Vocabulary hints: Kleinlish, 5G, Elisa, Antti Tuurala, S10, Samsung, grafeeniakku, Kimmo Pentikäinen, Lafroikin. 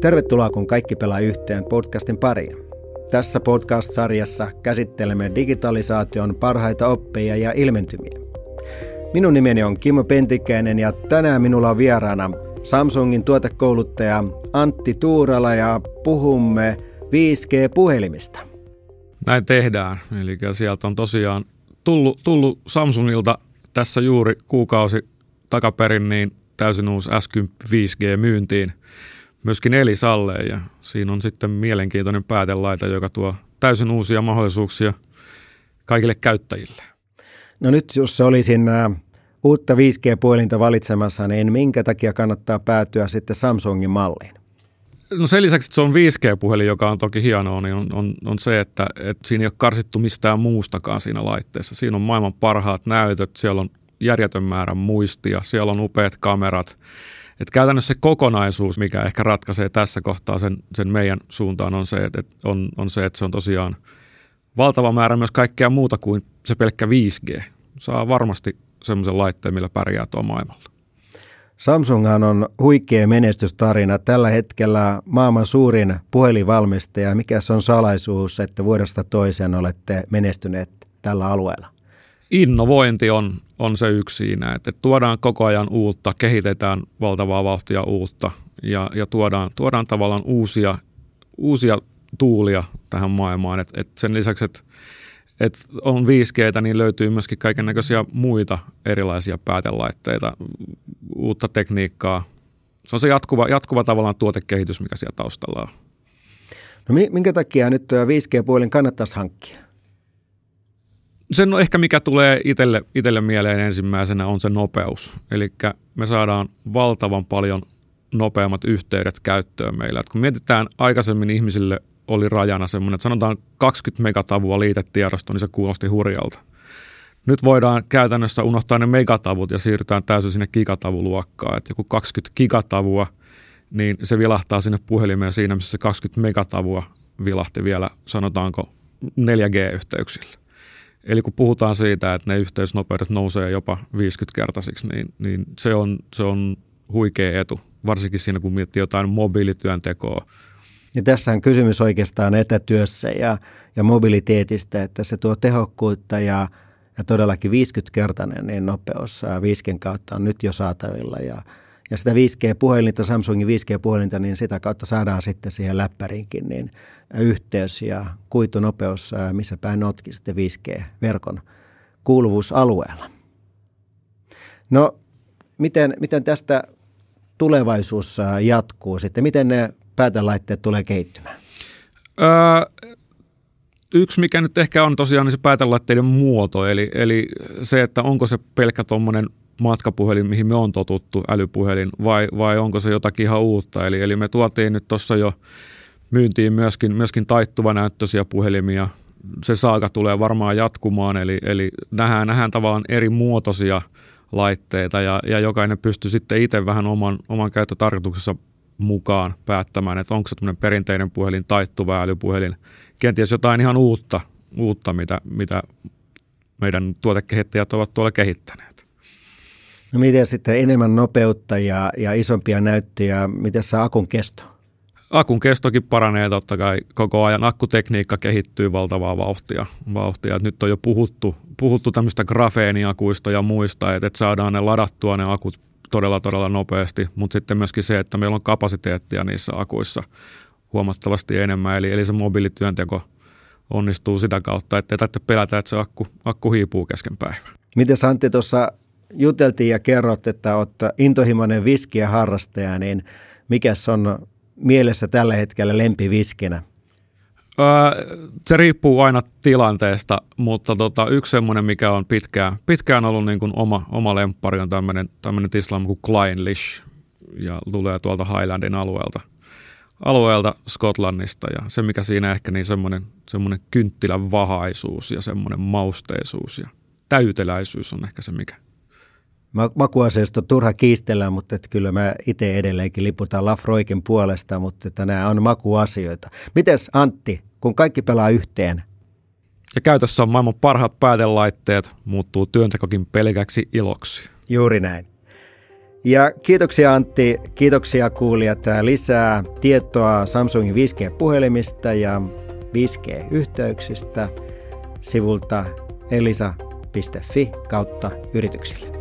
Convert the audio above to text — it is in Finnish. Tervetuloa, kun kaikki pelaa yhteen podcastin pariin. Tässä podcast-sarjassa käsittelemme digitalisaation parhaita oppeja ja ilmentymiä. Minun nimeni on Kimmo Pentikäinen ja tänään minulla on vieraana Samsungin tuotekouluttaja Antti Tuurala ja puhumme 5G-puhelimista. Näin tehdään. Eli sieltä on tosiaan tullut Samsungilta tässä juuri kuukausi takaperin niin täysin uusi S10 5G-myyntiin. Myöskin Elisalle, ja siinä on sitten mielenkiintoinen päätelaita, joka tuo täysin uusia mahdollisuuksia kaikille käyttäjille. No nyt jos olisin uutta 5G-puhelinta valitsemassa, niin minkä takia kannattaa päätyä sitten Samsungin malliin? No sen lisäksi, että se on 5G-puhelin, joka on toki hienoa, niin on se, että siinä ei ole karsittu mistään muustakaan siinä laitteessa. Siinä on maailman parhaat näytöt, siellä on järjetön määrä muistia, siellä on upeat kamerat. Että käytännössä se kokonaisuus, mikä ehkä ratkaisee tässä kohtaa sen meidän suuntaan, on se, että se on tosiaan valtava määrä myös kaikkea muuta kuin se pelkkä 5G. Saa varmasti semmoisen laitteen, millä pärjää tuo maailmalla. Samsunghan on huikea menestystarina. Tällä hetkellä maailman suurin puhelinvalmistaja. Mikä se on salaisuus, että vuodesta toiseen olette menestyneet tällä alueella? Innovointi on se yksi siinä, että tuodaan koko ajan uutta, kehitetään valtavaa vauhtia uutta ja tuodaan tavallaan uusia tuulia tähän maailmaan. Et sen lisäksi, että on 5G:tä, niin löytyy myöskin kaikennäköisiä muita erilaisia päätelaitteita, uutta tekniikkaa. Se on se jatkuva tavallaan tuotekehitys, mikä siellä taustalla on. No minkä takia nyt 5G-puhelin kannattaisi hankkia? Sen on ehkä mikä tulee itselle mieleen ensimmäisenä on se nopeus. Eli me saadaan valtavan paljon nopeammat yhteydet käyttöön meillä. Et kun mietitään aikaisemmin ihmisille oli rajana semmoinen, että sanotaan 20 megatavua liitetiedosto, niin se kuulosti hurjalta. Nyt voidaan käytännössä unohtaa ne megatavut ja siirrytään täysin sinne gigatavuluokkaan. Et joku 20 gigatavua, niin se vilahtaa sinne puhelimeen siinä, missä se 20 megatavua vilahti vielä, sanotaanko 4G-yhteyksillä. Eli kun puhutaan siitä, että ne yhteysnopeudet nousee jopa 50-kertaisiksi, niin se on huikea etu, varsinkin siinä kun miettii jotain mobiilityöntekoa. Ja tässä on kysymys oikeastaan etätyössä ja mobiliteetistä, että se tuo tehokkuutta ja todellakin 50-kertainen niin nopeus 5G:n kautta on nyt jo saatavilla. Ja sitä 5G-puhelinta, Samsungin 5G-puhelinta, niin sitä kautta saadaan sitten siihen läppäriinkin niin yhteys ja kuitunopeus, missä päin oletkin sitten 5G-verkon kuuluvuusalueella. No, miten tästä tulevaisuus jatkuu sitten? Miten ne päätelaitteet tulee kehittymään? Yksi, mikä nyt ehkä on tosiaan, niin se päätelaitteiden muoto, eli se, että onko se pelkkä tuommoinen matkapuhelin, mihin me on totuttu, älypuhelin, vai onko se jotakin ihan uutta. Eli me tuotiin nyt tuossa jo myyntiin myöskin taittuvanäyttöisiä puhelimia. Se saaga tulee varmaan jatkumaan, eli nähdään tavallaan eri muotoisia laitteita, ja jokainen pystyy sitten itse vähän oman käyttötarkoituksensa mukaan päättämään, että onko se tämmöinen perinteinen puhelin, taittuva älypuhelin, kenties jotain ihan uutta mitä meidän tuotekehittäjät ovat tuolla kehittäneet. No miten sitten enemmän nopeutta ja isompia näyttöjä, miten se akun kesto? Akun kestokin paranee totta kai koko ajan. Akkutekniikka kehittyy valtavaa vauhtia. Et nyt on jo puhuttu tämmöistä grafeeniakuista ja muista, että saadaan ne ladattua ne akut todella nopeasti, mutta sitten myöskin se, että meillä on kapasiteettia niissä akuissa huomattavasti enemmän, eli se mobiilityönteko onnistuu sitä kautta, että ei tarvitse pelätä, että se akku hiipuu kesken päivän. Miten Antti tuossa juteltiin ja kerrot, että olet intohimoinen viskiä harrastaja, niin mikäs on mielessä tällä hetkellä lempiviskinä? Se riippuu aina tilanteesta, mutta yksi semmoinen, mikä on pitkään ollut niin kuin oma lemppari, on tämmöinen tislama kuin Kleinlish, ja tulee tuolta Highlandin alueelta Skotlannista, ja se mikä siinä ehkä niin semmoinen kynttilän vahaisuus ja semmoinen mausteisuus ja täyteläisyys on ehkä se mikä. Makuaseista on turha kiistellä, mutta kyllä mä itse edelleenkin liputan Lafroikin puolesta, mutta nämä on makuasioita. Mites Antti, kun kaikki pelaa yhteen? Ja käytössä on maailman parhaat päätelaitteet, muuttuu työntekokin pelkäksi iloksi. Juuri näin. Ja kiitoksia Antti, kiitoksia kuulijat. Lisää tietoa Samsungin 5G-puhelimista ja 5G-yhteyksistä sivulta elisa.fi/yrityksille.